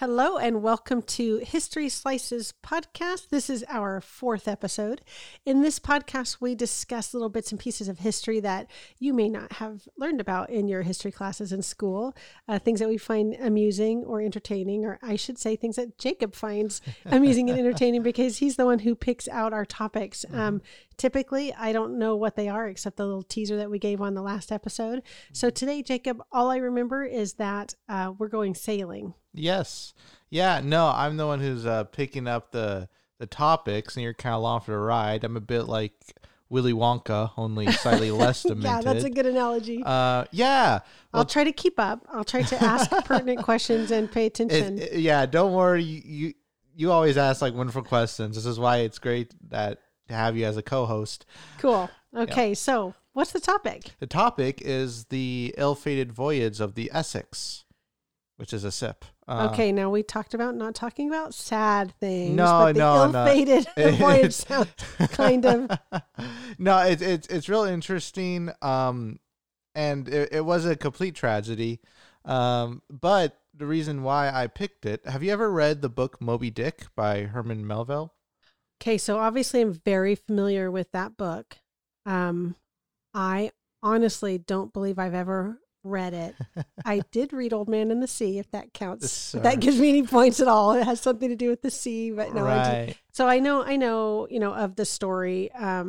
Hello and welcome to History Slices podcast. This is our fourth episode. In this podcast, we discuss little bits and pieces of history that you may not have learned about in your history classes in school, things that we find amusing or entertaining, or I should say things that Jacob finds amusing and entertaining because he's the one who picks out our topics. Typically, I don't know what they are except the little teaser that we gave on the last episode. So today, Jacob, all I remember is that we're going sailing. Yes. Yeah. No, I'm the one who's picking up the topics, and you're kind of along for the ride. I'm a bit like Willy Wonka, only slightly less demented. Yeah, that's a good analogy. Yeah. Well, I'll try to keep up. I'll try to ask pertinent questions and pay attention. Yeah. Don't worry. You always ask like wonderful questions. This is why it's great to have you as a co-host. Cool. Okay. Yeah. So what's the topic? The topic is the ill-fated voyage of the Essex, which is a sip. Okay, now we talked about not talking about sad things. No, ill-fated voyage sounds kind of. No, it's real interesting, and it was a complete tragedy. But the reason why I picked it. Have you ever read the book Moby Dick by Herman Melville? Okay, so obviously I'm very familiar with that book. I honestly don't believe I've ever read it. I did read Old Man and the Sea, if that counts. If that gives me any points at all. It has something to do with the sea, but no. Right. So I know, you know, of the story. I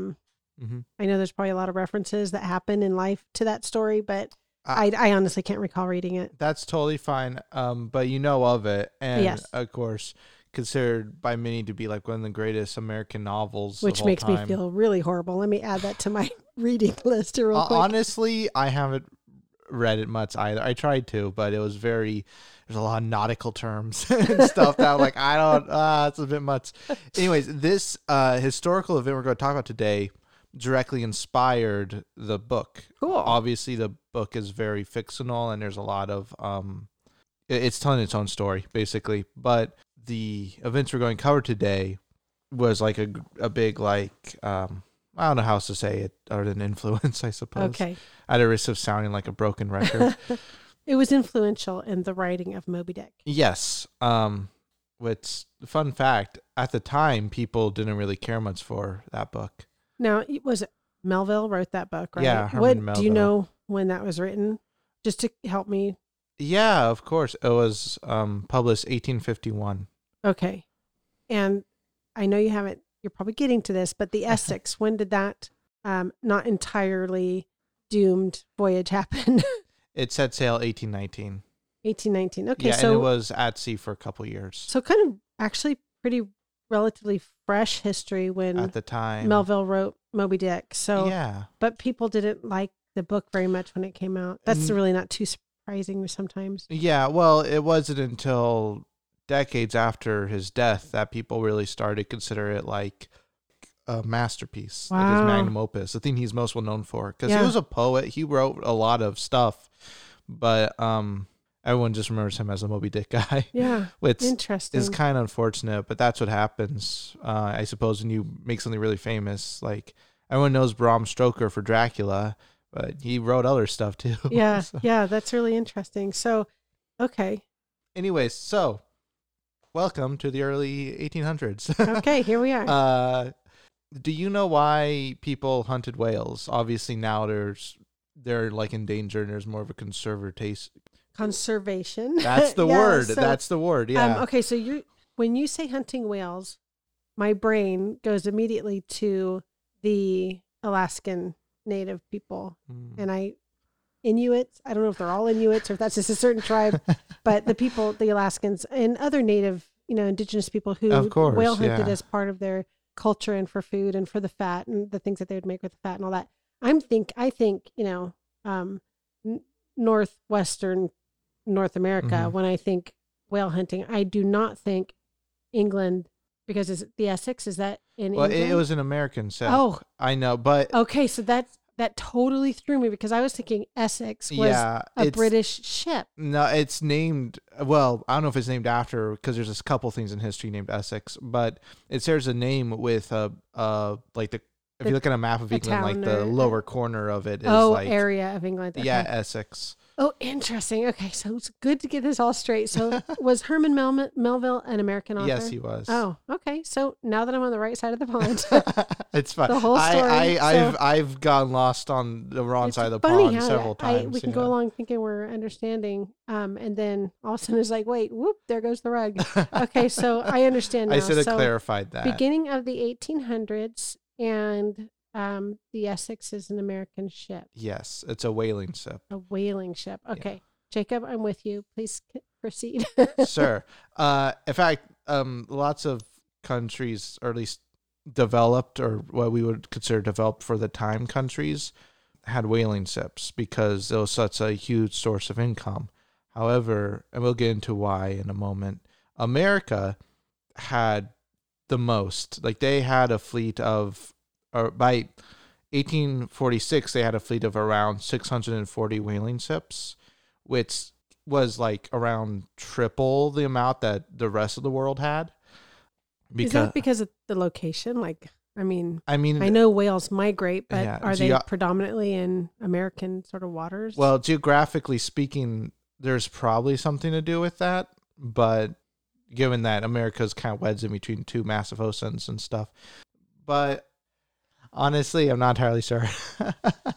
know there's probably a lot of references that happen in life to that story, but I honestly can't recall reading it. That's totally fine. But you know of it. And yes, of course, considered by many to be like one of the greatest American novels, which makes me feel really horrible. Let me add that to my reading list real quick. Honestly, I haven't read it much either. I tried to, but it was there's a lot of nautical terms and stuff that I'm like, it's a bit much. Anyways, this historical event we're going to talk about today directly inspired the book. Cool. Obviously, the book is very fictional and there's a lot of, it's telling its own story basically, but the events we're going to cover today was like a big, like, I don't know how else to say it other than influence, I suppose. Okay. At a risk of sounding like a broken record. It was influential in the writing of Moby Dick. Yes. Which, fun fact, at the time, people didn't really care much for that book. Now, Melville wrote that book, right? Yeah, Herman Melville. Do you know when that was written? Just to help me. Yeah, of course. It was published 1851. Okay. And I know you haven't. You're probably getting to this, but the Essex, when did that not entirely doomed voyage happen? It set sail 1819. 1819. Okay, yeah, so and it was at sea for a couple years. So kind of actually pretty relatively fresh history when at the time Melville wrote Moby Dick. So yeah, but people didn't like the book very much when it came out. That's really not too surprising sometimes. Yeah, well, it wasn't until decades after his death that people really started to consider it like a masterpiece, wow, like his magnum opus, the thing he's most well known for. Because he was a poet, he wrote a lot of stuff, but everyone just remembers him as a Moby Dick guy. Yeah, which is kind of unfortunate, but that's what happens. I suppose when you make something really famous, like everyone knows Bram Stoker for Dracula, but he wrote other stuff too. Yeah, so. Yeah, that's really interesting. So, okay. Anyways, so. Welcome to the early 1800s. Okay, here we are. Do you know why people hunted whales? Obviously, now they're like endangered and there's more of a conservation. That's the word. So, that's the word. Yeah. Okay, so when you say hunting whales, my brain goes immediately to the Alaskan Native people. And Inuits. I don't know if they're all Inuits or if that's just a certain tribe, but the Alaskans and other native, indigenous people who whale hunted as part of their culture and for food and for the fat and the things that they would make with the fat and all that. I think, northwestern North America, when I think whale hunting, I do not think England. Because the Essex, is that in England? Well, it was an American set. Oh. I know, but. Okay, so that's. That totally threw me because I was thinking Essex was a British ship. No, it's named, well, I don't know if it's named after, because there's a couple things in history named Essex, but it shares a name with if you look at a map of England, like the lower corner of it is area of England. Okay. Yeah, Essex. Oh, interesting. Okay, so it's good to get this all straight. So was Herman Melville an American author? Yes, he was. Oh, okay. So now that I'm on the right side of the pond. It's fine. The whole story. I've gone lost on the wrong side of the pond several times. We can go along thinking we're understanding. And then all of a sudden it's like, wait, whoop, there goes the rug. Okay, so I understand now. I should have clarified that. Beginning of the 1800s and... the Essex is an American ship. Yes, it's a whaling ship. A whaling ship. Okay. Yeah. Jacob, I'm with you. Please proceed. Sure. In fact, lots of countries, or at least developed, or what we would consider developed for the time countries, had whaling ships because it was such a huge source of income. However, and we'll get into why in a moment, America had the most. Like, they had a fleet of... Or by 1846, they had a fleet of around 640 whaling ships, which was like around triple the amount that the rest of the world had. Is that because of the location? Like, I mean, I know whales migrate, but yeah, are they predominantly in American sort of waters? Well, geographically speaking, there's probably something to do with that, but given that America's kind of wedged in between two massive oceans and stuff, but. Honestly, I'm not entirely sure.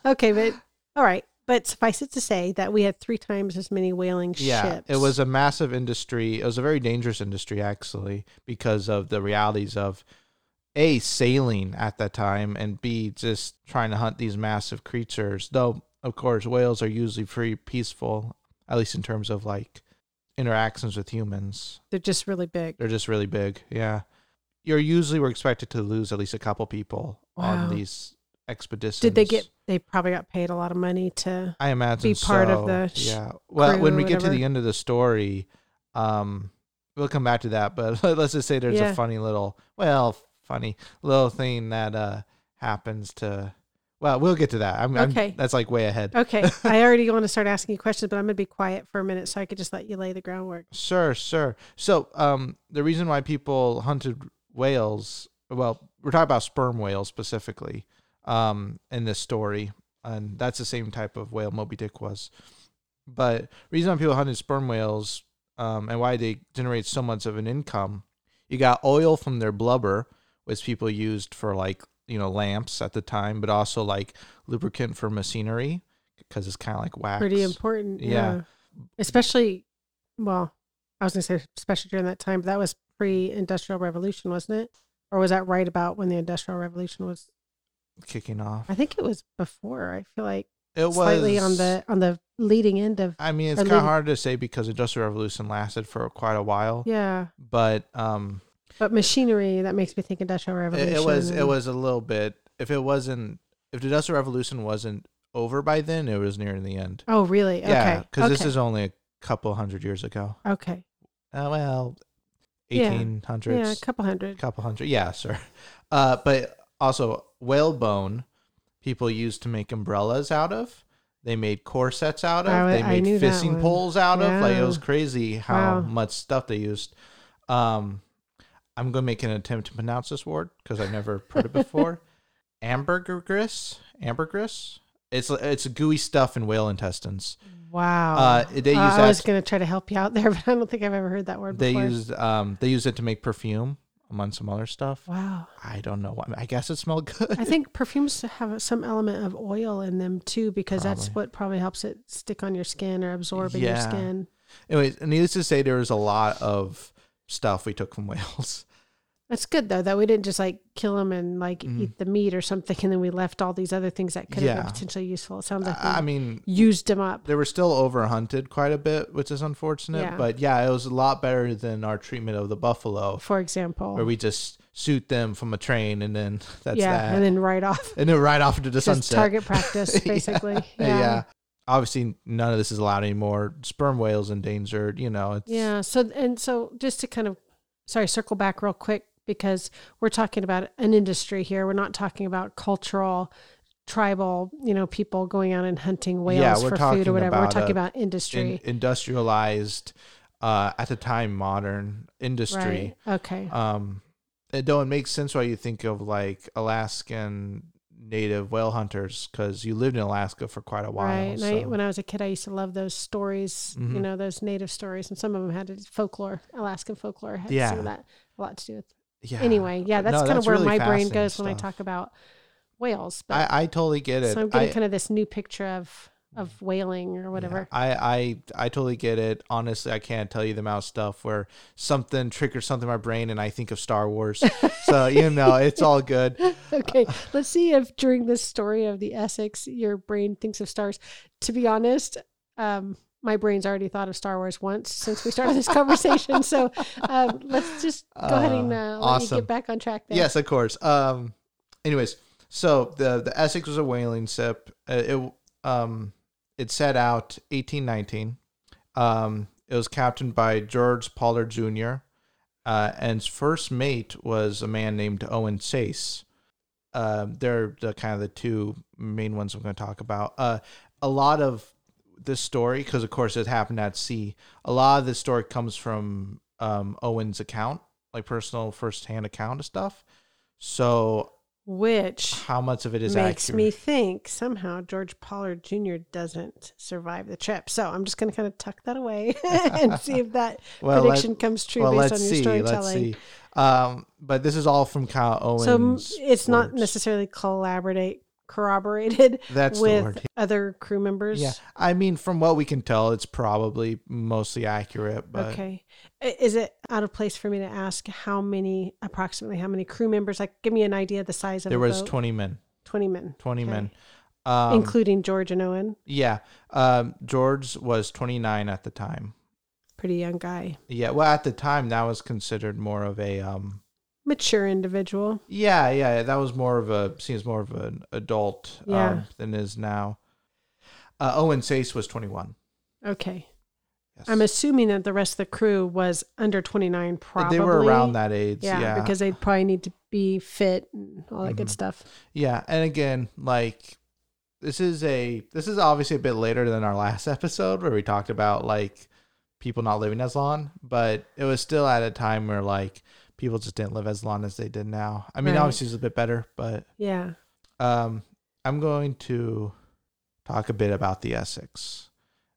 Okay, but all right. But suffice it to say that we had 3 times as many whaling ships. Yeah, it was a massive industry. It was a very dangerous industry, actually, because of the realities of A, sailing at that time, and B, just trying to hunt these massive creatures. Though, of course, whales are usually pretty peaceful, at least in terms of like interactions with humans. They're just really big. Yeah. You usually were expected to lose at least a couple people on these expeditions. They probably got paid a lot of money to be part of the crew, when we get to the end of the story, we'll come back to that, but let's just say there's a funny little thing that happens to... Well, we'll get to that. That's like way ahead. Okay. I already want to start asking you questions, but I'm going to be quiet for a minute so I could just let you lay the groundwork. Sure. So the reason why people hunted whales, well, we're talking about sperm whales specifically in this story, and that's the same type of whale Moby Dick was. But the reason why people hunted sperm whales and why they generate so much of an income, you got oil from their blubber, which people used for lamps at the time, but also like lubricant for machinery because it's kind of like wax. Pretty important. Yeah. Especially, I was going to say especially during that time, but that was pre-Industrial Revolution, wasn't it? Or was that right about when the Industrial Revolution was kicking off? I think it was before. I feel like it was slightly on the leading end of. I mean, it's kind of hard to say because Industrial Revolution lasted for quite a while. Yeah. But machinery, that makes me think Industrial Revolution. It was a little bit. If the Industrial Revolution wasn't over by then, it was near the end. Oh, really? Okay. Yeah, because this is only a couple hundred years ago. Okay. 1800s. Yeah, a couple hundred. Yeah, sure. But also whalebone, people used to make umbrellas out of. They made corsets out of. They made fishing poles out of. Like, it was crazy how much stuff they used. I'm going to make an attempt to pronounce this word because I've never heard it before. Ambergris. It's gooey stuff in whale intestines. Wow. I was going to try to help you out there, but I don't think I've ever heard that word before. They used it to make perfume among some other stuff. Wow. I don't know. I guess it smelled good. I think perfumes have some element of oil in them too, because that's what probably helps it stick on your skin or absorb in your skin. Anyways, needless to say, there was a lot of stuff we took from whales. That's good though, that we didn't just like kill them and like eat the meat or something, and then we left all these other things that could have been potentially useful. It sounds like used them up. They were still overhunted quite a bit, which is unfortunate. Yeah. But yeah, it was a lot better than our treatment of the buffalo, for example, where we just shoot them from a train and then that's that. And then right off into the sunset. Target practice, basically. Yeah. Obviously, none of this is allowed anymore. Sperm whales endangered, It's... Yeah. So just to kind of, circle back real quick, because we're talking about an industry here. We're not talking about cultural, tribal, people going out and hunting whales for food or whatever. We're talking about industry. Industrialized, at the time, modern industry. Right. Okay. Though it makes sense why you think of like Alaskan native whale hunters because you lived in Alaska for quite a while. Right. So. When I was a kid, I used to love those stories, mm-hmm. you know, those native stories. And some of them had folklore, Alaskan folklore. Had some of that a lot to do with. Yeah. Anyway, yeah, that's kind of where really my brain goes when I talk about whales. But I totally get it. So I'm getting kind of this new picture of whaling or whatever. Yeah, I totally get it. Honestly, I can't tell you the amount of stuff where something triggers something in my brain and I think of Star Wars. So, you know, it's all good. Okay. Let's see if during this story of the Essex, your brain thinks of stars. To be honest, my brain's already thought of Star Wars once since we started this conversation. So let's just go ahead and let you get back on track there. Yes, of course. Anyways, so the Essex was a whaling ship. It set out 1819. It was captained by George Pollard Jr. And its first mate was a man named Owen Chase. They're kind of the two main ones I'm going to talk about. A lot of this story, because of course it happened at sea, a lot of this story comes from Owen's account, like personal first-hand account of stuff. So... Which how much of it is makes accurate? Me think somehow George Pollard Jr. doesn't survive the trip. So I'm just going to kind of tuck that away and see if that prediction comes true based on your storytelling. Let's see. But this is all from Kyle Owens. So it's not necessarily corroborated with other crew members. Yeah, I mean, from what we can tell, it's probably mostly accurate. But. Okay. Is it out of place for me to ask approximately how many crew members? Like, give me an idea of the size of the boat. There was 20 men. 20 men. Including George and Owen? Yeah. George was 29 at the time. Pretty young guy. Yeah. Well, at the time, that was considered more of a... mature individual. Yeah, yeah. That was seems more of an adult than is now. Owen Chase was 21. Okay. Yes. I'm assuming that the rest of the crew was under 29 probably. They were around that age, yeah. Because they'd probably need to be fit and all that good stuff. Yeah, and again, like, this is obviously a bit later than our last episode where we talked about, like, people not living as long, but it was still at a time where, like, people just didn't live as long as they did now. I mean, obviously it's a bit better, but... Yeah. I'm going to talk a bit about the Essex.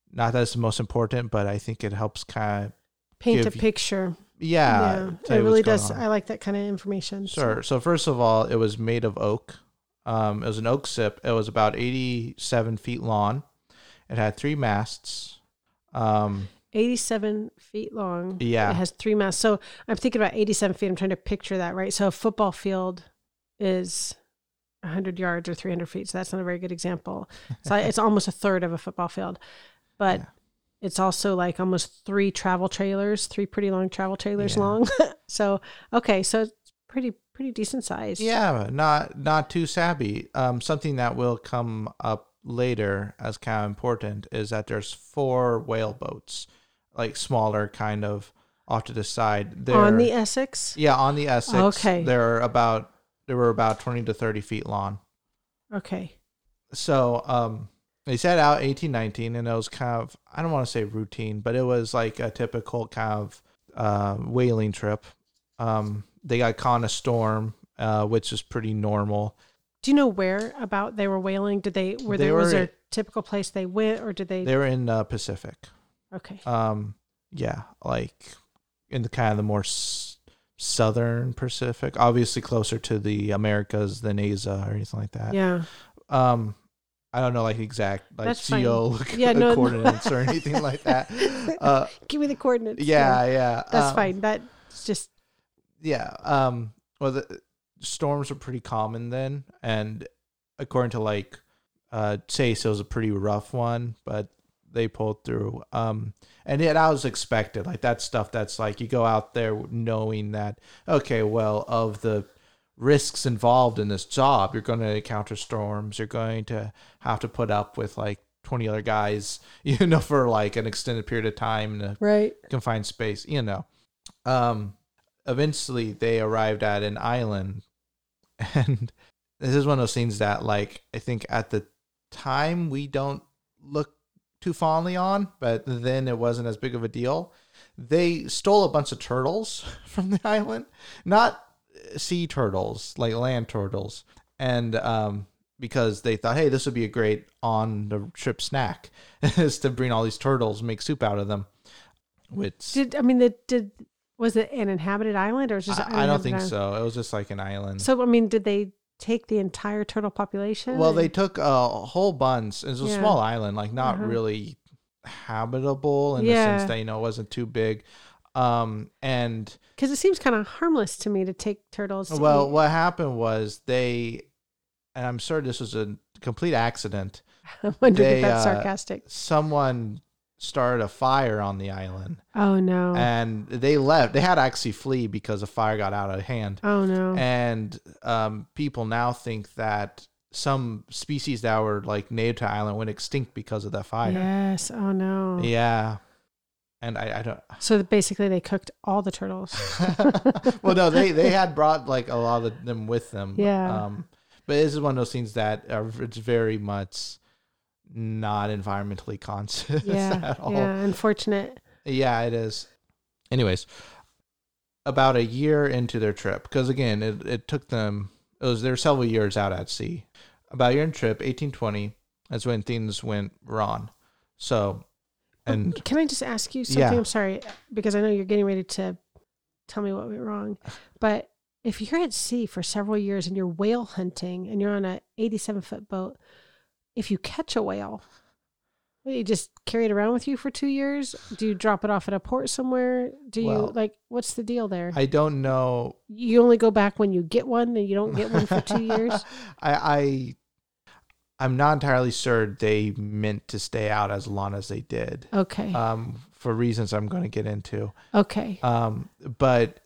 Not that it's the most important, but I think it helps kind of paint a picture. Yeah. It really does. I like that kind of information. Sure. So first of all, it was made of oak. It was an oak ship. It was about 87 feet long. It had three masts. 87 feet long. Yeah. It has three masts. So I'm thinking about 87 feet. I'm trying to picture that, right? So a football field is 100 yards or 300 feet. So that's not a very good example. So it's almost a third of a football field. But it's also like almost three pretty long travel trailers long. So, okay. So it's pretty decent size. Yeah. Not too savvy. Something that will come up later as kind of important is that there's four whale boats, like smaller kind of off to the side. On the Essex? Yeah. On the Essex. Okay. They were about 20 to 30 feet long. Okay. So, they set out 1819, and it was kind of, I don't want to say routine, but it was like a typical kind of whaling trip. They got caught in a storm, which is pretty normal. Do you know where about they were whaling? Was there a typical place they went, or did they? They were in the Pacific. Okay. Yeah, like in the kind of the more southern Pacific, obviously closer to the Americas than Asia or anything like that. Yeah. I don't know, like exact, like CO coordinates or anything like that. Give me the coordinates. Yeah. That's fine. That's just. Yeah. Well, the storms were pretty common then, and according to like Chase, it was a pretty rough one, but they pulled through. And that was expected. Like that's stuff that's like you go out there knowing that of the risks involved in this job, you're going to encounter storms, you're going to have to put up with like 20 other guys, you know, for like an extended period of time in a confined space, you know. Eventually they arrived at an island, and this is one of those things that like I think at the time we don't look too fondly on, but then it wasn't as big of a deal. They stole a bunch of turtles from the island, not sea turtles, like land turtles, and because they thought, hey, this would be a great on-the-trip snack, is to bring all these turtles and make soup out of them. Which was it an inhabited island, or just? I don't think so. It was just like an island. So, I mean, did they take the entire turtle population? Well, they took a whole bunch. It was a small island, like not really habitable in the sense that, it wasn't too big. And because it seems kind of harmless to me to take turtles. Well, what happened was and I'm sure this was a complete accident. I wonder if that's sarcastic. Someone started a fire on the island. Oh, no. And they left. They had to actually flee because the fire got out of hand. Oh, no. And people now think that some species that were like native to the island went extinct because of that fire. Yes. Oh, no. Yeah. And I don't... So basically they cooked all the turtles. Well, no, they had brought like a lot of them with them. Yeah. But this is one of those scenes that it's very much... not environmentally conscious at all. Yeah, unfortunate. Yeah, it is. Anyways, about a year into their trip, because again, it took them, they were several years out at sea. About a year in trip, 1820, that's when things went wrong. So, and... Can I just ask you something? Yeah. I'm sorry, because I know you're getting ready to tell me what went wrong, but if you're at sea for several years and you're whale hunting and you're on a 87-foot boat, if you catch a whale, you just carry it around with you for 2 years? Do you drop it off at a port somewhere? What's the deal there? I don't know. You only go back when you get one, and you don't get one for 2 years? I'm not entirely sure they meant to stay out as long as they did. Okay. For reasons I'm going to get into. Okay. But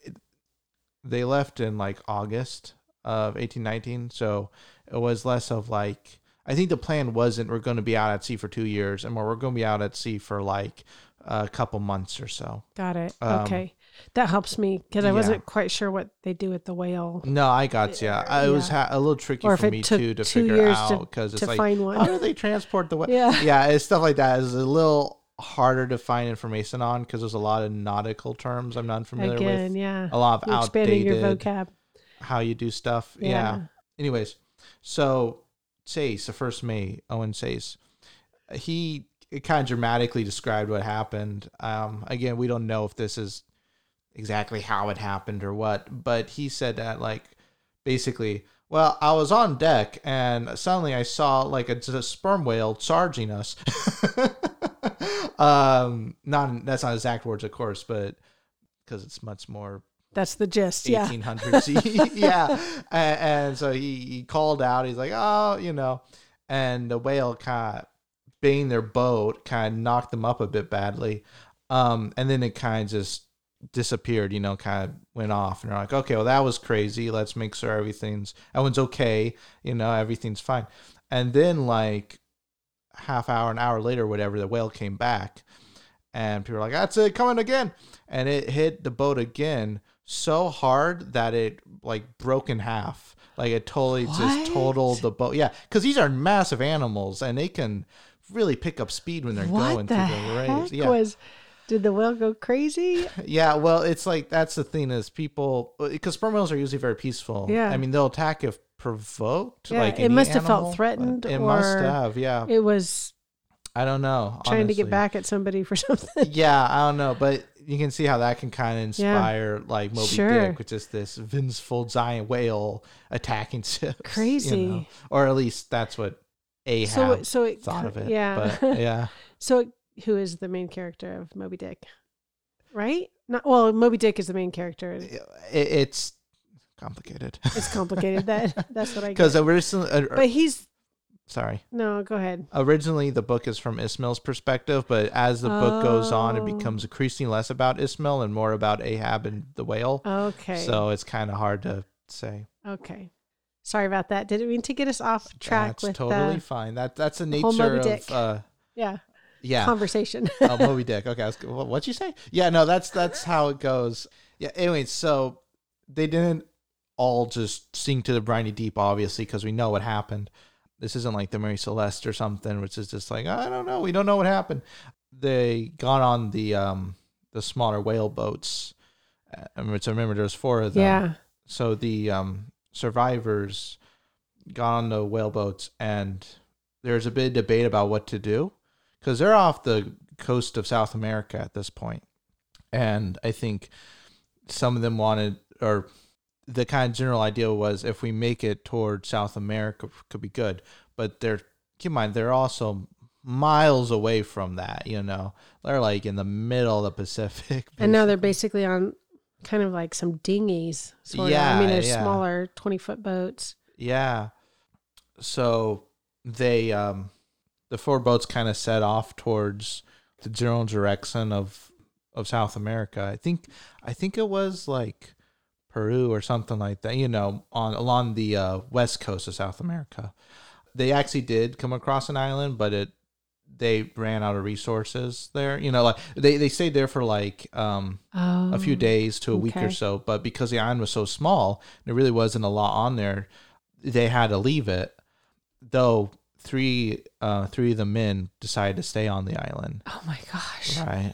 they left in like August of 1819, so it was less of like, I think the plan wasn't we're going to be out at sea for 2 years, and we're going to be out at sea for like a couple months or so. Got it. Okay. That helps me because I wasn't quite sure what they do with the whale. No, I got you. It was a little tricky for me too to figure out because it's like, how do they transport the whale? Yeah, it's stuff like that. It's a little harder to find information on because there's a lot of nautical terms I'm not familiar with. Yeah. A lot of outdated. Expanding your vocab. How you do stuff. Yeah. Anyways, so... Chase, the first mate, Owen Chase, he kind of dramatically described what happened. Again, we don't know if this is exactly how it happened or what, but he said that like basically, well, I was on deck and suddenly I saw like a sperm whale charging us. That's not exact words, of course, but because it's much more. That's the gist, 1800s, And so he called out. He's like, oh, and the whale kind of being their boat kind of knocked them up a bit badly. And then it kind of just disappeared, kind of went off. And they're like, okay, well, that was crazy. Let's make sure everyone's okay. Everything's fine. And then like half hour, an hour later, whatever, the whale came back. And people were like, that's it, coming again. And it hit the boat again so hard that it like broke in half. Like it totally just totaled the boat. Yeah, because these are massive animals and they can really pick up speed when they're going through the waves. Yeah. Did the whale go crazy? Yeah, well, it's like that's the thing is people, because sperm whales are usually very peaceful. Yeah. I mean, they'll attack if provoked. Yeah, it must have felt threatened. It must have, yeah. It was... I don't know. Trying to get back at somebody for something. Yeah, I don't know. But you can see how that can kind of inspire like Moby Dick, which is this vengeful giant whale attacking ships. Crazy. Or at least that's what Ahab thought of it. Yeah. But, yeah. Who is the main character of Moby Dick? Right? Moby Dick is the main character. It's complicated. It's complicated. That's what I get. Because but he's... Sorry. No, go ahead. Originally, the book is from Ismail's perspective, but as the book goes on, it becomes increasingly less about Ismail and more about Ahab and the whale. Okay. So it's kind of hard to say. Okay. Sorry about that. Didn't mean to get us off track. That's totally fine. That's the nature of conversation. Oh, Moby Dick. Okay. What'd you say? Yeah. No, that's how it goes. Yeah. Anyway, so they didn't all just sink to the briny deep, obviously, because we know what happened. This isn't like the Mary Celeste or something, which is just like, I don't know. We don't know what happened. They got on the smaller whale boats. I remember there's 4 of them. Yeah. So the survivors got on the whaleboats, and there's a bit of debate about what to do because they're off the coast of South America at this point. And I think some of them wanted, or the kind of general idea was, if we make it toward South America, it could be good. But they're, keep in mind, they're also miles away from that, you know. They're like in the middle of the Pacific. Basically. And now they're basically on kind of like some dinghies. Sort of. I mean, they're smaller 20-foot boats. Yeah. So they, the four boats kind of set off towards the general direction of South America. I think it was like Peru or something like that, you know, along the west coast of South America. They actually did come across an island, but they ran out of resources there. You know, like they stayed there for like a few days to a week or so, but because the island was so small, there really wasn't a lot on there. They had to leave it, though. Three of the men decided to stay on the island. Oh my gosh! Right.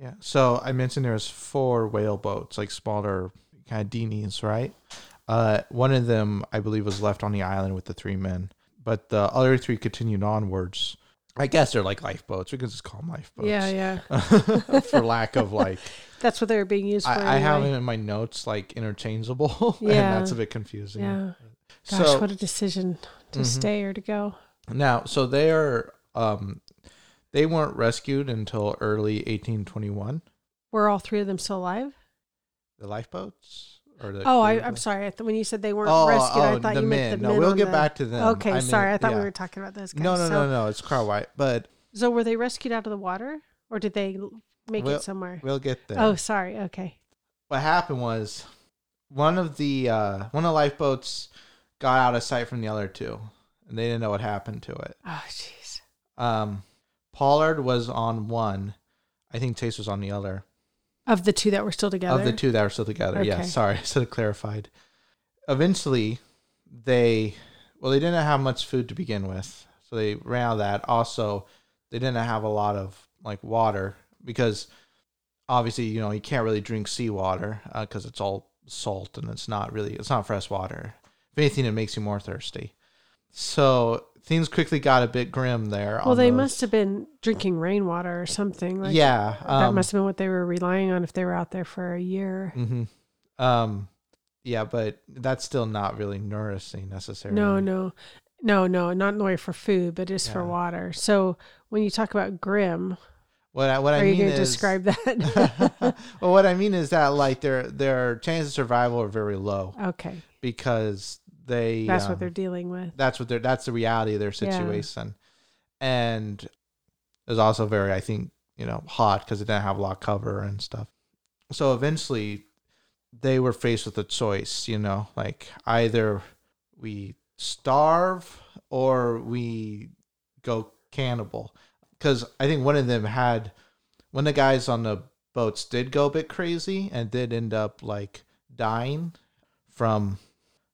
Yeah. So I mentioned there was four whale boats, like smaller kind of dinghies, right? One of them, I believe, was left on the island with the three men, but the other three continued onwards. I guess they're like lifeboats. We can just call them lifeboats. Yeah. For lack of like. That's what they were being used for. I have them in my notes like interchangeable, and that's a bit confusing. Yeah. Gosh, so, what a decision to stay or to go. Now, so they are. They weren't rescued until early 1821. Were all three of them still alive? The lifeboats, or the? Oh, I'm sorry. When you said they weren't rescued, I thought you meant the men. No, we'll get back to them. Okay, sorry. I thought we were talking about those guys. No. It's Carl White. But so were they rescued out of the water, or did they make it somewhere? We'll get there. Oh, sorry. Okay. What happened was one of the lifeboats got out of sight from the other two, and they didn't know what happened to it. Oh, jeez. Pollard was on one. I think Chase was on the other. Of the two that were still together? Of the two that were still together, okay. Yeah. Sorry, I should have clarified. Eventually, they didn't have much food to begin with, so they ran out of that. Also, they didn't have a lot of, like, water because, obviously, you know, you can't really drink seawater because it's all salt and it's not fresh water. If anything, it makes you more thirsty. So things quickly got a bit grim there. Well, they must have been drinking rainwater or something. Like, yeah. That must have been what they were relying on if they were out there for a year. Mm-hmm. Yeah, but that's still not really nourishing necessarily. No. Not in the way for food, but just for water. So when you talk about grim, describe that? Well, what I mean is that like their chances of survival are very low. Okay. Because... That's what they're dealing with. That's the reality of their situation. Yeah. And it was also very, I think, you know, hot because it didn't have a lot of cover and stuff. So eventually they were faced with a choice, you know, like either we starve or we go cannibal. Because I think one of the guys on the boats did go a bit crazy and did end up like dying from...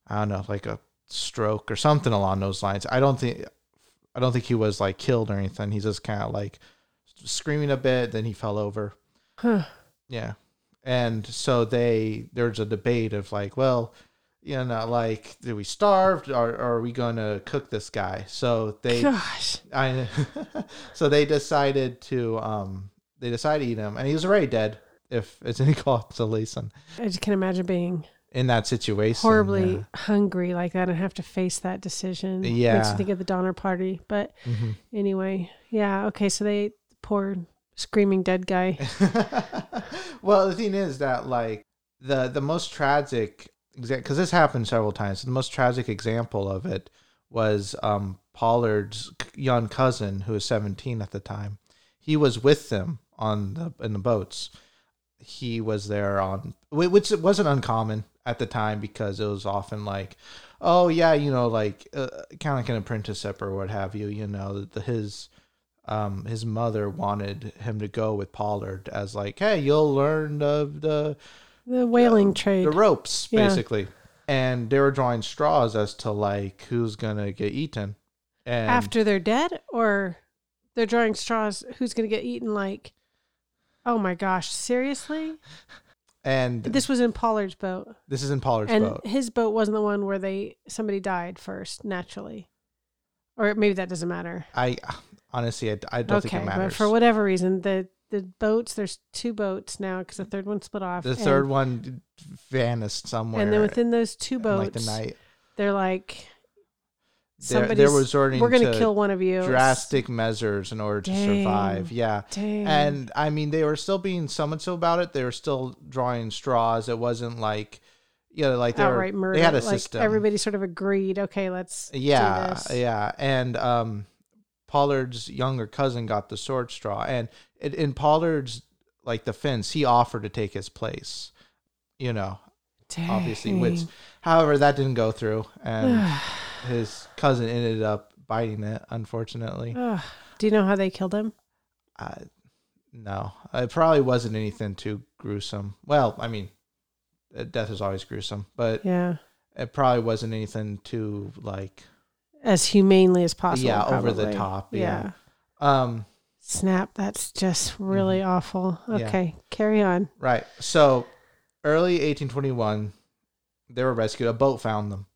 I don't know, like a stroke or something along those lines. I don't think he was like killed or anything. He's just kind of like screaming a bit. Then he fell over. Huh. Yeah. And so there's a debate of like, well, you know, like, do we starve or are we going to cook this guy? So they decided to, eat him, and he was already dead. If it's any consolation. I just can't imagine being in that situation, horribly hungry like that, and have to face that decision. Yeah, makes you think of the Donner Party. But anyway, yeah, okay. So poor screaming dead guy. Well, the thing is that like the most tragic example, because this happened several times. The most tragic example of it was Pollard's young cousin, who was 17 at the time. He was with them in the boats. He was there which it wasn't uncommon at the time because it was often like, oh yeah, you know, like kind of like an apprenticeship or what have you. You know, his mother wanted him to go with Pollard as like, hey, you'll learn of the whaling trade, the ropes basically. And they were drawing straws as to like who's gonna get eaten. And after they're dead, or they're drawing straws who's gonna get eaten like. Oh my gosh, seriously? And this was in Pollard's boat. This is in Pollard's boat. And his boat wasn't the one where somebody died first, naturally. Or maybe that doesn't matter. I honestly don't think it matters. But for whatever reason, the boats, there's two boats now because the third one split off. The third one vanished somewhere. And then within those two boats, like the night, they're like, they're resorting we're going to kill one of you. Drastic measures in order to survive. Yeah. Dang. And I mean, they were still being summative about it. They were still drawing straws. It wasn't like, you know, like outright murder. They had a system. Everybody sort of agreed. Okay, let's do this. Yeah. And Pollard's younger cousin got the sword straw. And in Pollard's like defense, he offered to take his place, you know, obviously. Which, however, that didn't go through. And his cousin ended up biting it, unfortunately. Do you know how they killed him? No. It probably wasn't anything too gruesome. Well, I mean, death is always gruesome, but it probably wasn't anything too, like, as humanely as possible. Yeah, probably. Over the top. Yeah. Snap, that's just really awful. Okay, carry on. Right. So, early 1821, they were rescued. A boat found them.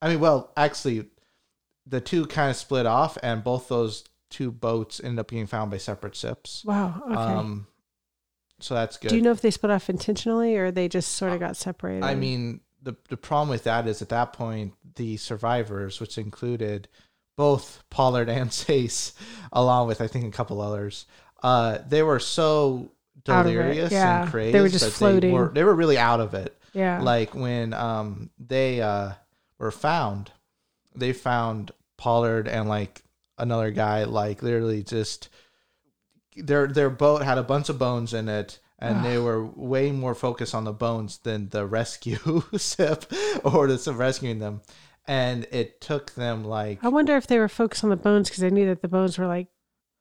I mean, well, actually, the two kind of split off, and both those two boats ended up being found by separate ships. Wow. Okay. So that's good. Do you know if they split off intentionally, or they just sort of got separated? I mean, the problem with that is at that point, the survivors, which included both Pollard and Chase, along with, I think, a couple others, they were so delirious and crazed. They were just floating. They were really out of it. Yeah. Like when they... were found. They found Pollard and like another guy, like literally just their boat had a bunch of bones in it, and they were way more focused on the bones than the rescue ship or the rescuing them. And it took them like, I wonder if they were focused on the bones because they knew that the bones were like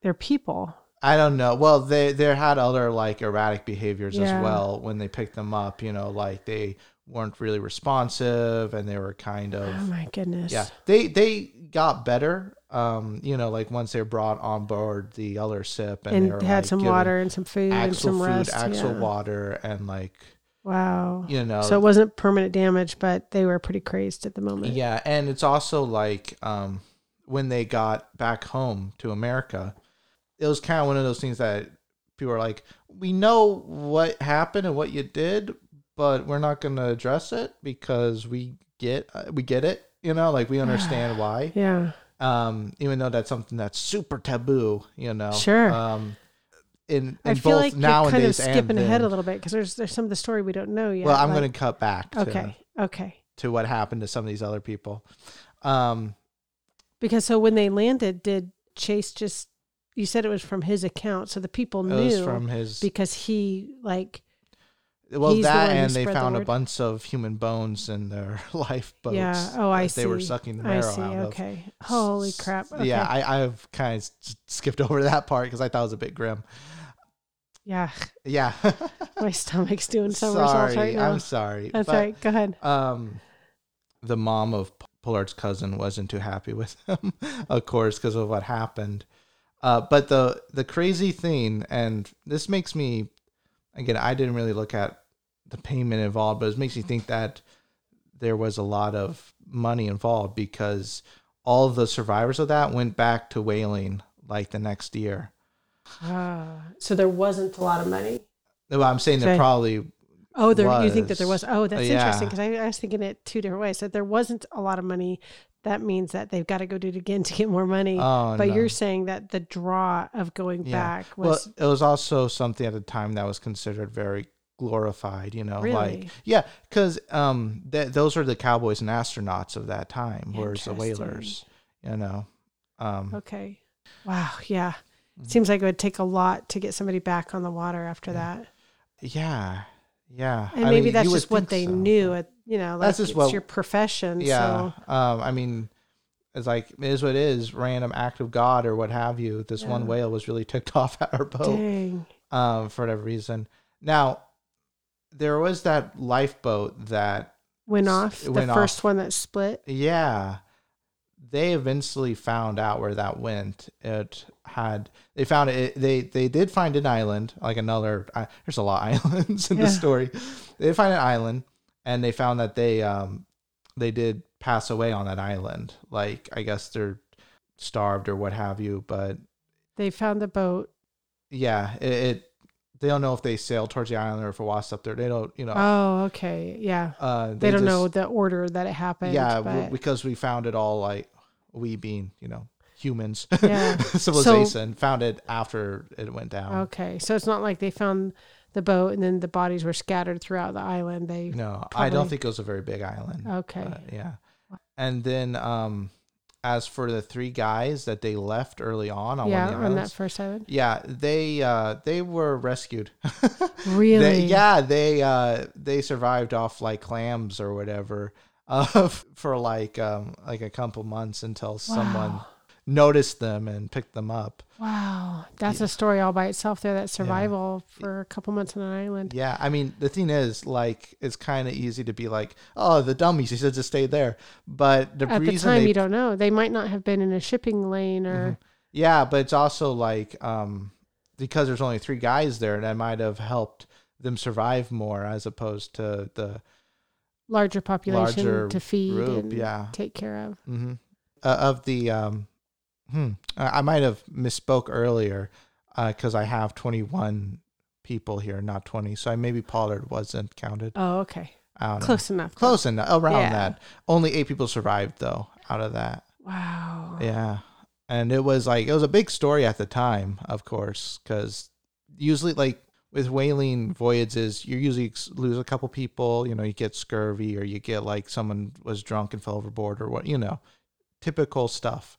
their people. I don't know. Well, they had other like erratic behaviors as well when they picked them up, you know, like they weren't really responsive and they were kind of, oh my goodness. Yeah. They got better. You know, like once they were brought on board the other ship and they were had like some water and some food and some rest. Actual water and like, wow. You know, so it wasn't permanent damage, but they were pretty crazed at the moment. Yeah. And it's also like, when they got back home to America, it was kind of one of those things that people are like, we know what happened and what you did, but we're not going to address it because we get it, you know, like we understand why. Yeah. Even though that's something that's super taboo, you know. Sure. In I feel both like now you're kind of skipping ahead a little bit because there's some of the story we don't know yet. Well, I'm going to cut back. To what happened to some of these other people. Because so when they landed, did Chase just, you said it was from his account, so the people knew it was from his, because he like. Well, he's that and they found a bunch of human bones in their lifeboats. Yeah. Oh, I see. They were sucking the marrow out of. Okay. Holy crap. Okay. Yeah, I've kind of skipped over that part because I thought it was a bit grim. Yeah. Yeah. My stomach's doing somersaults right now. I'm sorry. That's all right. Go ahead. The mom of Pollard's cousin wasn't too happy with him, of course, because of what happened. But the crazy thing, and this makes me... Again, I didn't really look at the payment involved, but it makes me think that there was a lot of money involved because all the survivors of that went back to whaling like the next year. So there wasn't a lot of money? No, I'm saying there probably was. You think that there was? Oh, that's interesting because I was thinking it two different ways. So there wasn't a lot of money. That means that they've got to go do it again to get more money. You're saying that the draw of going back was... Well, it was also something at the time that was considered very glorified, you know, really? Like... Yeah, because those are the cowboys and astronauts of that time, whereas the whalers, you know. Okay. Wow, yeah. Mm-hmm. Seems like it would take a lot to get somebody back on the water after that. Yeah, yeah. And maybe that's just what they knew at... You know, like that's just your profession. Yeah. So. I mean, it's like, it is what it is, random act of God or what have you. This one whale was really ticked off at our boat for whatever reason. Now, there was that lifeboat that went off. The first one that split. Yeah. they eventually found out where that went. They did find an island, like another, there's a lot of islands in the story. They find an island, and they found that they did pass away on that island. Like, I guess they're starved or what have you, but they found a boat. Yeah. They don't know if they sailed towards the island or if a wasp's up there. They don't, you know. Oh, okay. Yeah. They don't know the order that it happened. Yeah, because we found it all, like, we being, you know, humans, civilization, found it after it went down. Okay. So it's not like they found the boat and then the bodies were scattered throughout the island. I don't think it was a very big island. Okay. Yeah. And then as for the three guys that they left early on one of the islands, on that first island, they were rescued. Really? They survived off like clams or whatever for like a couple months until someone noticed them and picked them up. Wow, that's a story all by itself there, that survival for a couple months on an island. Yeah, I mean, the thing is, like, it's kind of easy to be like, oh, the dummies, you should just stay there. But at the time, you don't know. They might not have been in a shipping lane or... Mm-hmm. Yeah, but it's also like, because there's only three guys there, that might have helped them survive more as opposed to the... larger population to feed group, and take care of. Mm-hmm. Of the... I might have misspoke earlier because I have 21 people here, not 20. So maybe Pollard wasn't counted. Oh, okay. Close enough. Around that. Only 8 people survived, though, out of that. Wow. Yeah. And it was a big story at the time, of course, because usually like with whaling voyages, you usually lose a couple people. You know, you get scurvy or you get like someone was drunk and fell overboard or what, you know, typical stuff.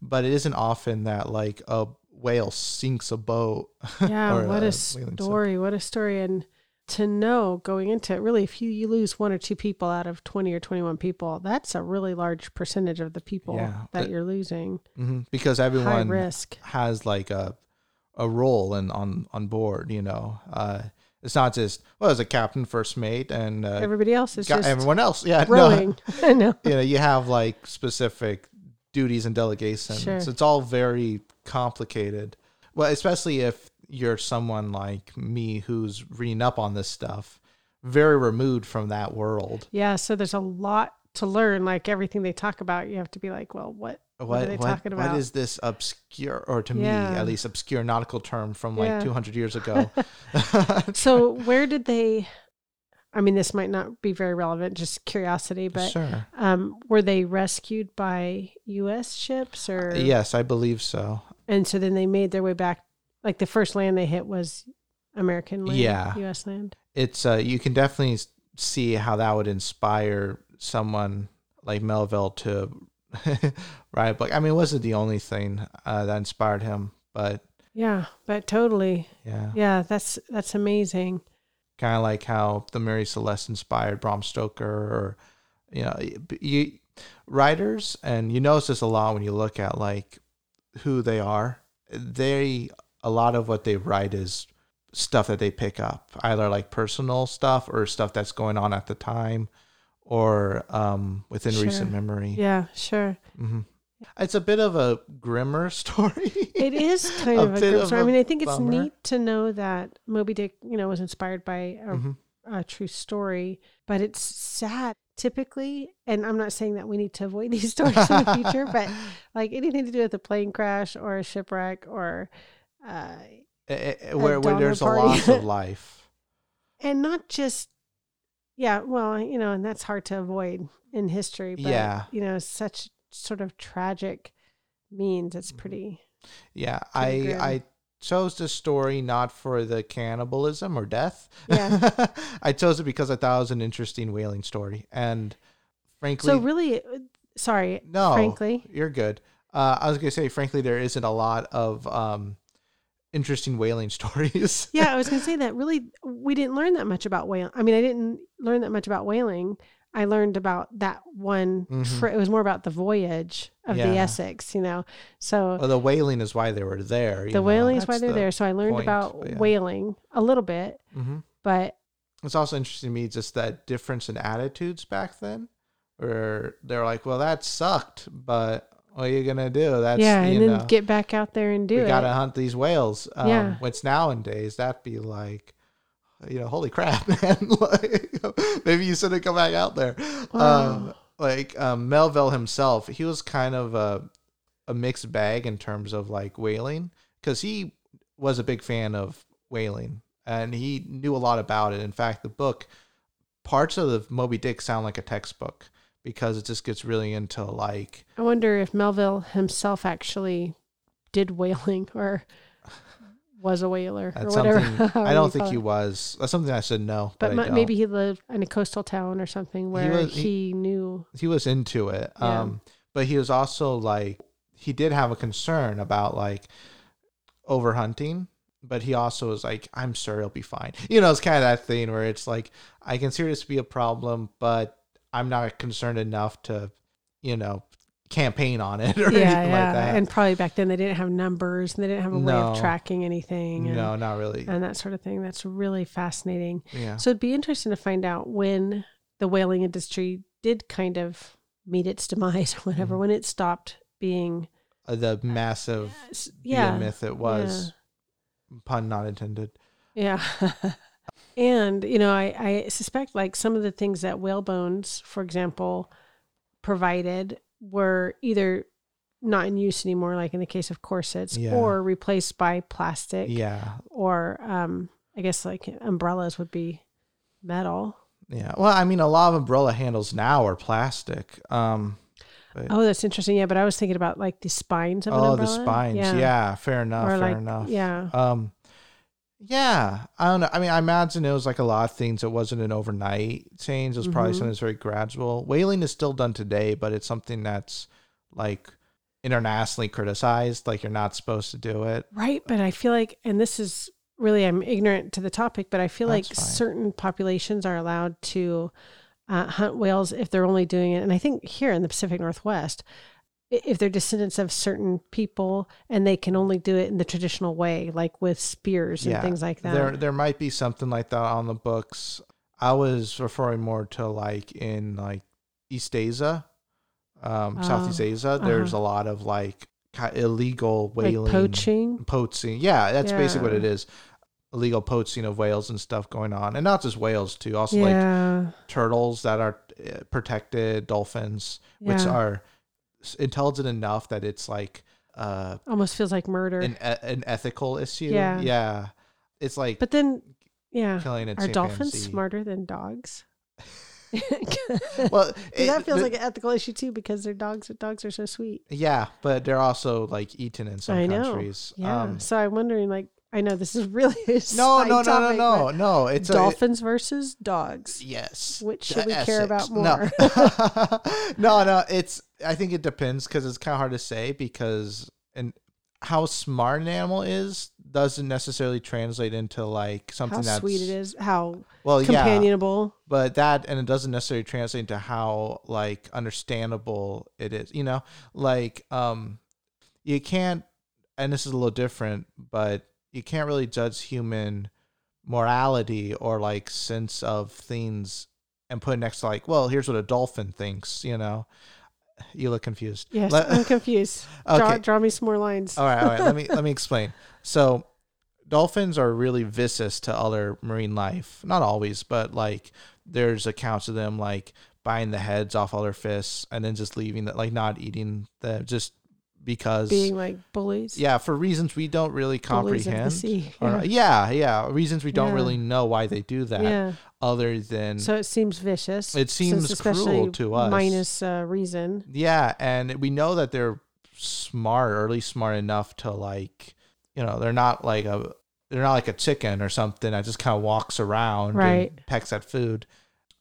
But it isn't often that like a whale sinks a boat. Yeah, or what a story! What a story! And to know going into it, really, if you lose 1 or 2 people out of 20 or 21 people, that's a really large percentage of the people that you're losing. Mm-hmm. Because everyone has like a role on board. You know, it's not just there's a captain, first mate, and everybody else is just everyone else. Yeah, rowing. No. No. You know, you have like specific duties and delegations. Sure. So it's all very complicated. Well, especially if you're someone like me who's reading up on this stuff, very removed from that world. Yeah, so there's a lot to learn. Like everything they talk about, you have to be like, well, what are they talking about? What is this obscure, or to me, at least obscure nautical term from like 200 years ago? So where did they... I mean, this might not be very relevant, just curiosity, but were they rescued by U.S. ships or? Yes, I believe so. And so then they made their way back. Like the first land they hit was American land, U.S. land. It's you can definitely see how that would inspire someone like Melville to write a book. I mean, it wasn't the only thing that inspired him, but totally. Yeah, that's amazing. Kind of like how the Mary Celeste inspired Bram Stoker, or, you know, writers, and you notice this a lot when you look at like who they are. A lot of what they write is stuff that they pick up, either like personal stuff or stuff that's going on at the time, or within recent memory. Yeah, sure. Mm-hmm. It's a bit of a grimmer story. It is kind of a grim story. I mean, I think it's neat to know that Moby Dick, you know, was inspired by a true story, but it's sad typically. And I'm not saying that we need to avoid these stories in the future, but like anything to do with a plane crash or a shipwreck or where there's a loss of life. And not just, you know, and that's hard to avoid in history. But, you know, such sort of tragic means it's pretty grim. I chose this story not for the cannibalism or death. I chose it because I thought it was an interesting whaling story, and frankly you're good. I was gonna say, frankly, there isn't a lot of interesting whaling stories. I was gonna say that really we didn't learn that much about whaling. I mean, I didn't learn that much about whaling. I learned about that one. It was more about the voyage of the Essex, you know. So the whaling is why they were there. There. So I learned about whaling a little bit, but it's also interesting to me just that difference in attitudes back then, where they're like, "Well, that sucked," but What are you going to do? That's, yeah, and then get back out there and do it. We got to hunt these whales. Yeah. Which nowadays, that'd be like, holy crap, man. Maybe you shouldn't come back out there. Melville himself, he was kind of a mixed bag in terms of whaling, because he was a big fan of whaling and he knew a lot about it. In fact, the book, parts of the Moby Dick sound like a textbook, because it just gets really into I wonder if Melville himself actually did whaling or was a whaler or whatever. I don't think he was. That's something I should know. But maybe he lived in a coastal town or something where he knew. He was into it. Yeah. But he was also he did have a concern about overhunting. But he also was I'm sure he'll be fine. It's kind of that thing where it's I consider this to be a problem, but I'm not concerned enough to, campaign on it or anything like that. And probably back then they didn't have numbers and they didn't have a way of tracking anything. No, not really. And that sort of thing. That's really fascinating. Yeah. So it'd be interesting to find out when the whaling industry did kind of meet its demise or whatever, when it stopped being the massive myth it was. Yeah. Pun not intended. Yeah. And, I suspect some of the things that whalebones, for example, provided were either not in use anymore, like in the case of corsets, or replaced by plastic. Yeah. Or I guess umbrellas would be metal. Yeah. Well, a lot of umbrella handles now are plastic. Oh, that's interesting. Yeah, but I was thinking about the spines of an umbrella. Oh, the spines. Yeah, fair enough. Yeah. I don't know. I imagine it was a lot of things. It wasn't an overnight change. It was probably something that's very gradual. Whaling is still done today, but it's something that's internationally criticized. You're not supposed to do it. Right. But I feel and this is really, I'm ignorant to the topic, but I feel certain populations are allowed to hunt whales if they're only doing it. And I think here in the Pacific Northwest, if they're descendants of certain people and they can only do it in the traditional way, with spears and things like that. There might be something like that on the books. I was referring more to in East Asia, Southeast Asia. There's a lot of illegal whaling. Poaching. Yeah, that's basically what it is. Illegal poaching of whales and stuff going on. And not just whales too, also turtles that are protected, dolphins, which are intelligent enough that it's almost feels like murder, an ethical issue. It's but then killing are dolphins fantasy. Smarter than dogs? Well, that feels like an ethical issue too, because their dogs are so sweet, but they're also eaten in some countries. So I'm wondering, I know this is really no. It's dolphins versus dogs. Yes. Which should we care about more? No, no. I think it depends, because it's kind of hard to say, because and how smart an animal is doesn't necessarily translate into something that's sweet it is, how companionable. But it doesn't necessarily translate into how understandable it is. You can't, and this is a little different, but you can't really judge human morality or sense of things and put it next to here's what a dolphin thinks. You look confused. Yes, I'm confused. Okay. Draw me some more lines. All right. Let me explain. So dolphins are really vicious to other marine life. Not always, but there's accounts of them buying the heads off all their fists and then just leaving that, not eating them, just because being bullies, for reasons we don't really comprehend, reasons we don't really know why they do that, other than so it seems vicious, it seems cruel to us, minus reason, and we know that they're smart, or at least smart enough to they're not like a chicken or something that just kind of walks around and pecks at food.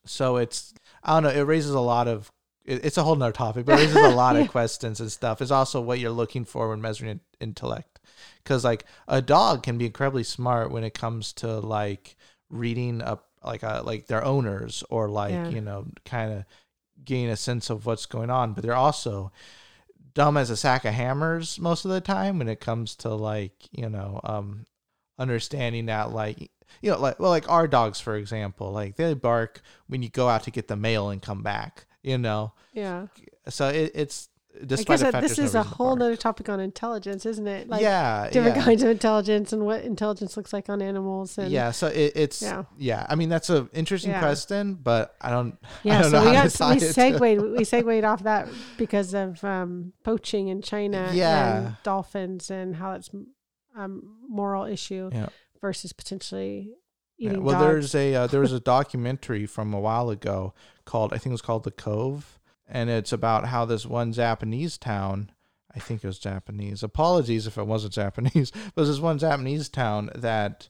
So it's, I don't know, it raises a lot of, it's a whole nother topic, but it raises a lot of questions and stuff. It's also what you're looking for when measuring intellect. Because a dog can be incredibly smart when it comes to reading up their owners, or kind of getting a sense of what's going on. But they're also dumb as a sack of hammers most of the time when it comes to understanding that our dogs, for example, they bark when you go out to get the mail and come back. So it's despite the fact this is a whole nother topic on intelligence, isn't it? Like different kinds of intelligence and what intelligence looks like on animals. And so it's I mean, that's an interesting question, but I don't know how we segued off that because of poaching in China and dolphins and how it's moral issue versus potentially eating dogs. There was a documentary from a while ago called, I think it was called The Cove. And it's about how this one Japanese town, I think it was Japanese, apologies if it wasn't Japanese, but this one Japanese town that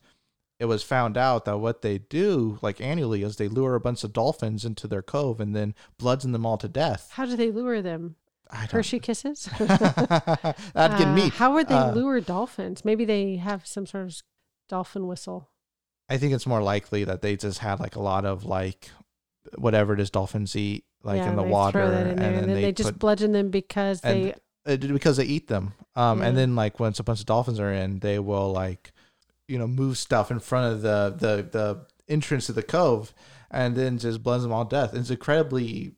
it was found out that what they do, like annually, is they lure a bunch of dolphins into their cove and then bludgeon them all to death. How do they lure them? Hershey kisses? That'd get me. How would they lure dolphins? Maybe they have some sort of dolphin whistle. I think it's more likely that they just had like a lot of like whatever it is dolphins eat. In the water, and then they just bludgeon them because they eat them. And then like once a bunch of dolphins are in, they will like, move stuff in front of the entrance to the cove, and then just blends them all to death. It's incredibly,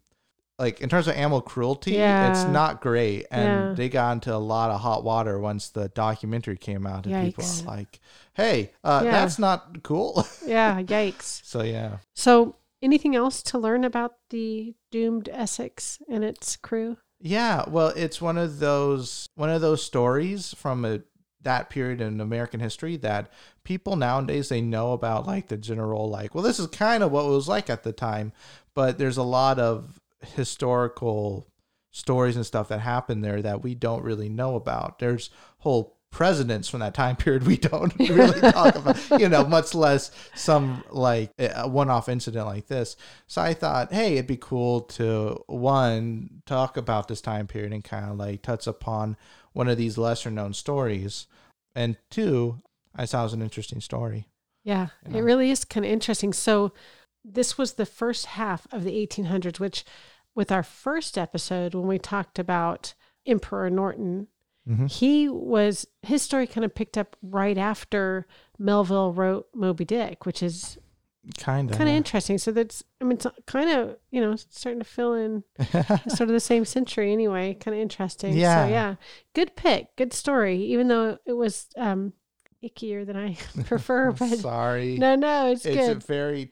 like in terms of animal cruelty, it's not great, and they got into a lot of hot water once the documentary came out, and people are like, "Hey, that's not cool." Yeah, yikes. So. Anything else to learn about the doomed Essex and its crew? Yeah, well, it's one of those stories from that period in American history that people nowadays, they know about like the general like, well, this is kind of what it was like at the time, but there's a lot of historical stories and stuff that happened there that we don't really know about. There's whole presidents from that time period we don't really talk about, much less some like a one-off incident like this. So I thought, hey, it'd be cool to talk about this time period and kind of like touch upon one of these lesser known stories. And two, I thought it was an interesting story. Yeah, It really is kind of interesting. So this was the first half of the 1800s, which with our first episode, when we talked about Emperor Norton, mm-hmm. His story kind of picked up right after Melville wrote Moby Dick, which is kind of interesting. So that's, it's kind of, starting to fill in sort of the same century anyway, kind of interesting. Yeah. So good pick, good story, even though it was ickier than I prefer. But sorry. No, it's good. It's a very...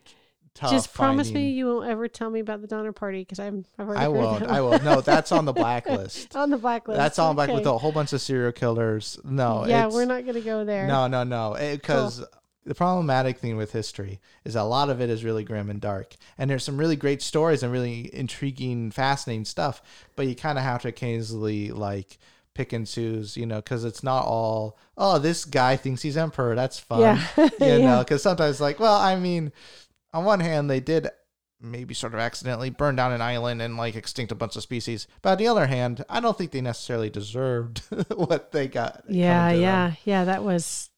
Just promise me you won't ever tell me about the Donner Party because I've already heard that. I won't. No, that's on the blacklist. On the blacklist. That's on blacklist with a whole bunch of serial killers. No. Yeah, we're not going to go there. No. Because the problematic thing with history is a lot of it is really grim and dark. And there's some really great stories and really intriguing, fascinating stuff. But you kind of have to occasionally like... pick and choose, because it's not all, oh, this guy thinks he's emperor. That's fun. Because sometimes like, well, I mean... On one hand, they did maybe sort of accidentally burn down an island and like extinct a bunch of species. But on the other hand, I don't think they necessarily deserved what they got. Yeah. That was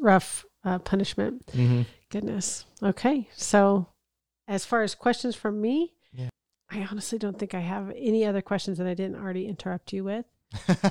rough punishment. Mm-hmm. Goodness. Okay. So as far as questions from me, I honestly don't think I have any other questions that I didn't already interrupt you with.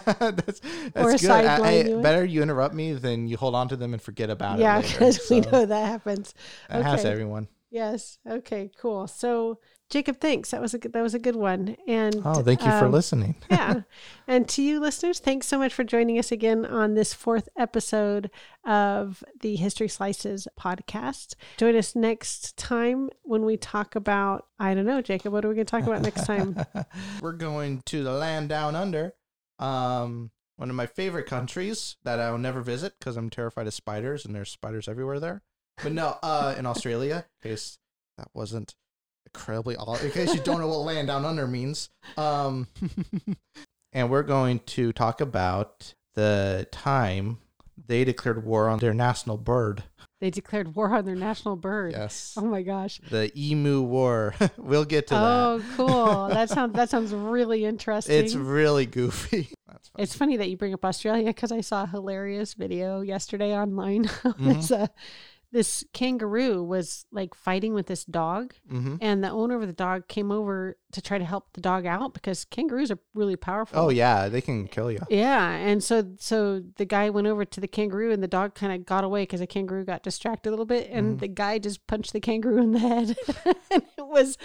That's good. Better you interrupt me than you hold on to them and forget about it later. Yeah, because we know that happens. That has everyone. Yes. Okay, cool. So Jacob, thanks. That was a good one. And thank you for listening. Yeah. And to you listeners, thanks so much for joining us again on this fourth episode of the History Slices podcast. Join us next time when we talk about, I don't know, Jacob, what are we going to talk about next time? We're going to the land down under. One of my favorite countries that I will never visit because I'm terrified of spiders and there's spiders everywhere there. But no, in Australia, in case that wasn't incredibly odd, in case you don't know what land down under means. And we're going to talk about the time they declared war on their national bird. They declared war on their national bird. Yes. Oh my gosh. The Emu War. We'll get to that. Oh, cool. That sounds really interesting. It's really goofy. That's funny. It's funny that you bring up Australia because I saw a hilarious video yesterday online. Mm-hmm. This kangaroo was like fighting with this dog, mm-hmm. and the owner of the dog came over to try to help the dog out because kangaroos are really powerful. Oh yeah, they can kill you. Yeah, and so the guy went over to the kangaroo, and the dog kind of got away because the kangaroo got distracted a little bit, and the guy just punched the kangaroo in the head. And it was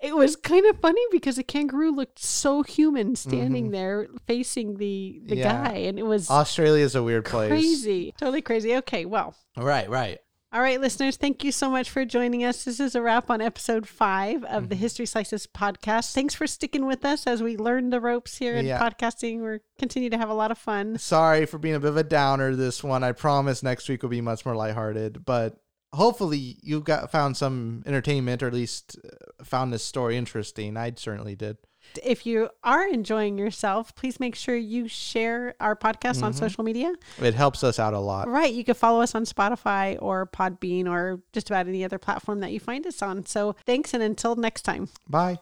It was kind of funny because the kangaroo looked so human standing there facing the guy. And it was... Australia's a weird place. Crazy. Totally crazy. Okay, well. Right. All right, listeners, thank you so much for joining us. This is a wrap on episode 5 of the History Slices podcast. Thanks for sticking with us as we learn the ropes here in podcasting. We're continue to have a lot of fun. Sorry for being a bit of a downer this one. I promise next week will be much more lighthearted, but... Hopefully you found some entertainment, or at least found this story interesting. I certainly did. If you are enjoying yourself, please make sure you share our podcast on social media. It helps us out a lot. Right. You can follow us on Spotify or Podbean or just about any other platform that you find us on. So thanks, and until next time. Bye.